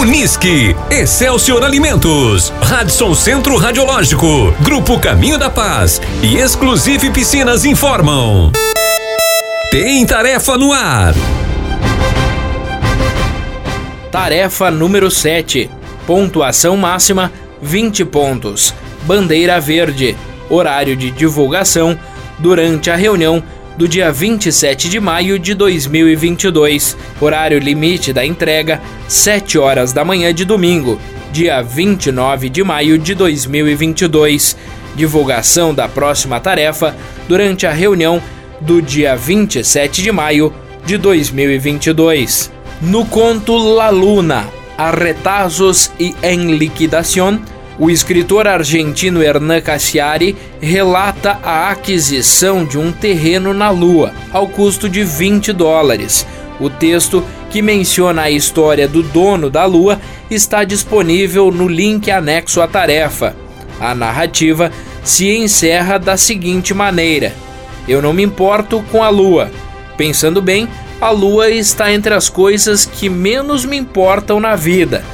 Uniski, Excelsior Alimentos, Radisson Centro Radiológico, Grupo Caminho da Paz e Exclusive Piscinas informam. Tem tarefa no ar. Tarefa número 7. Pontuação máxima 20 pontos. Bandeira verde. Horário de divulgação durante a reunião do dia 27 de maio de 2022. Horário limite da entrega 7 horas da manhã de domingo, dia 29 de maio de 2022. Divulgação da próxima tarefa durante a reunião do dia 27 de maio de 2022. No conto La Luna, Arretazos e Enliquidación, o escritor argentino Hernán Cassiari relata a aquisição de um terreno na Lua, ao custo de $20. O texto, que menciona a história do dono da Lua, está disponível no link anexo à tarefa. A narrativa se encerra da seguinte maneira: eu não me importo com a Lua. Pensando bem, a Lua está entre as coisas que menos me importam na vida,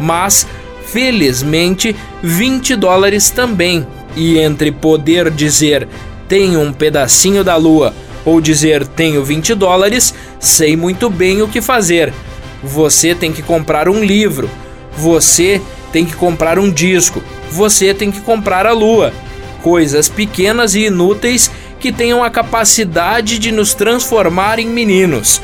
mas, felizmente, $20 também. E entre poder dizer tenho um pedacinho da Lua ou dizer tenho $20, sei muito bem o que fazer. Você tem que comprar um livro, você tem que comprar um disco, você tem que comprar a Lua. Coisas pequenas e inúteis que tenham a capacidade de nos transformar em meninos,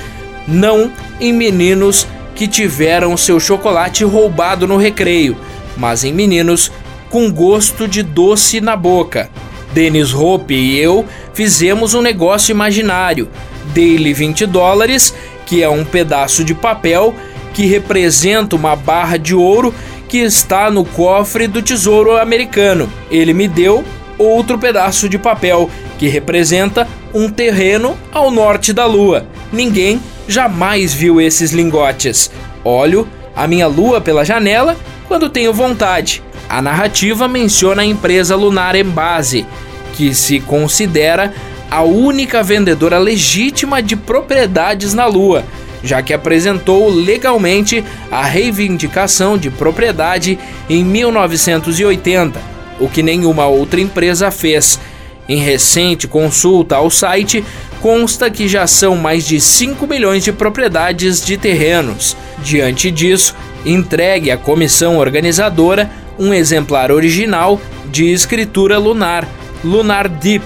não em meninos que tiveram seu chocolate roubado no recreio, mas em meninos com gosto de doce na boca. Dennis Hope e eu fizemos um negócio imaginário. Dei-lhe $20, que é um pedaço de papel que representa uma barra de ouro que está no cofre do Tesouro Americano. Ele me deu outro pedaço de papel que representa um terreno ao norte da Lua. Ninguém jamais viu esses lingotes. Olho a minha Lua pela janela quando tenho vontade. A narrativa menciona a empresa Lunar Embassy, que se considera a única vendedora legítima de propriedades na Lua, já que apresentou legalmente a reivindicação de propriedade em 1980, o que nenhuma outra empresa fez. Em recente consulta ao site, consta que já são mais de 5 milhões de propriedades de terrenos. Diante disso, entregue à comissão organizadora um exemplar original de escritura lunar, Lunar Deep,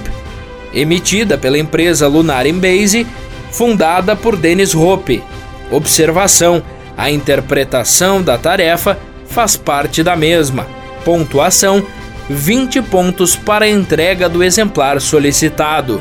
emitida pela empresa Lunar Embassy, fundada por Dennis Hope. Observação: a interpretação da tarefa faz parte da mesma. Pontuação: 20 pontos para a entrega do exemplar solicitado.